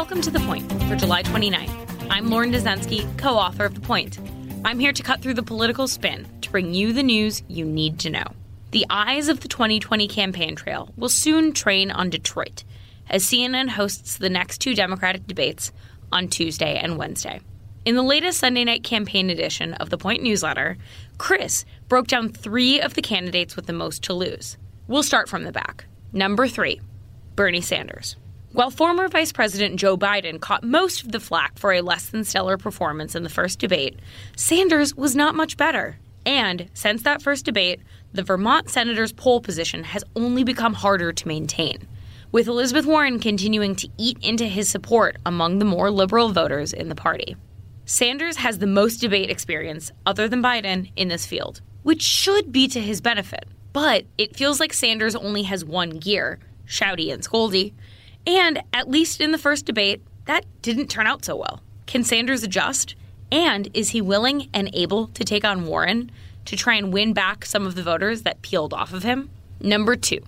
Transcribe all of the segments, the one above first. Welcome to The Point for July 29th. I'm Lauren Dezensky, co-author of The Point. I'm here to cut through the political spin to bring you the news you need to know. The eyes of the 2020 campaign trail will soon train on Detroit as CNN hosts the next two Democratic debates on Tuesday and Wednesday. In the latest Sunday night campaign edition of The Point newsletter, Chris broke down three of the candidates with the most to lose. We'll start from the back. Number three, Bernie Sanders. While former Vice President Joe Biden caught most of the flack for a less-than-stellar performance in the first debate, Sanders was not much better. And since that first debate, the Vermont senator's poll position has only become harder to maintain, with Elizabeth Warren continuing to eat into his support among the more liberal voters in the party. Sanders has the most debate experience, other than Biden, in this field, which should be to his benefit. But it feels like Sanders only has one gear, shouty and scoldy. And, at least in the first debate, that didn't turn out so well. Can Sanders adjust? And is he willing and able to take on Warren to try and win back some of the voters that peeled off of him? Number two,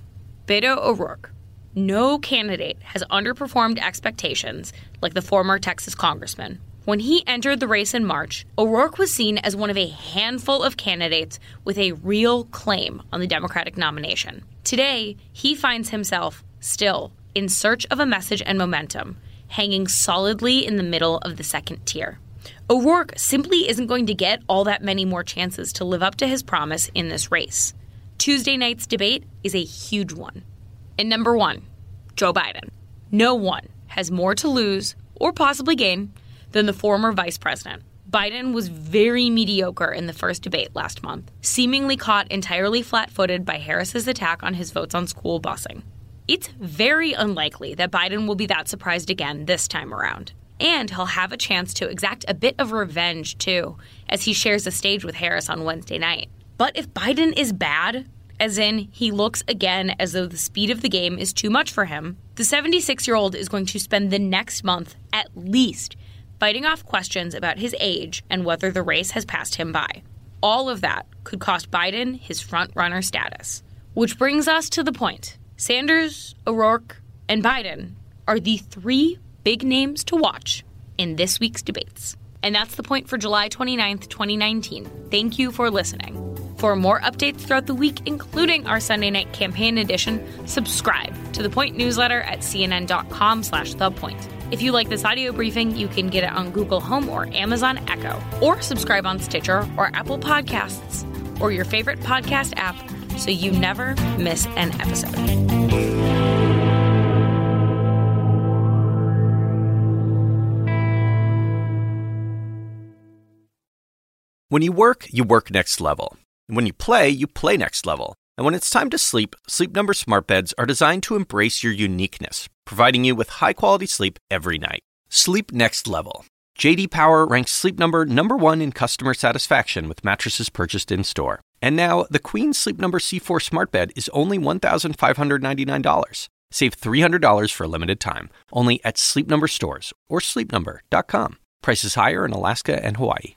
Beto O'Rourke. No candidate has underperformed expectations like the former Texas congressman. When he entered the race in March, O'Rourke was seen as one of a handful of candidates with a real claim on the Democratic nomination. Today, he finds himself still in search of a message and momentum, hanging solidly in the middle of the second tier. O'Rourke simply isn't going to get all that many more chances to live up to his promise in this race. Tuesday night's debate is a huge one. And number one, Joe Biden. No one has more to lose, or possibly gain, than the former vice president. Biden was very mediocre in the first debate last month, seemingly caught entirely flat-footed by Harris's attack on his votes on school busing. It's very unlikely that Biden will be that surprised again this time around. And he'll have a chance to exact a bit of revenge, too, as he shares the stage with Harris on Wednesday night. But if Biden is bad, as in he looks again as though the speed of the game is too much for him, the 76-year-old is going to spend the next month, at least, fighting off questions about his age and whether the race has passed him by. All of that could cost Biden his front-runner status. Which brings us to the point. Sanders, O'Rourke, and Biden are the three big names to watch in this week's debates. And that's the point for July 29th, 2019. Thank you for listening. For more updates throughout the week, including our Sunday night campaign edition, subscribe to The Point newsletter at cnn.com/thepoint. If you like this audio briefing, you can get it on Google Home or Amazon Echo, or subscribe on Stitcher or Apple Podcasts or your favorite podcast app, so you never miss an episode. When you work next level. And when you play next level. And when it's time to sleep, Sleep Number smart beds are designed to embrace your uniqueness, providing you with high-quality sleep every night. Sleep next level. J.D. Power ranks Sleep Number number one in customer satisfaction with mattresses purchased in-store. And now, the Queen Sleep Number C4 smart bed is only $1,599. Save $300 for a limited time, only at Sleep Number stores or sleepnumber.com. Prices higher in Alaska and Hawaii.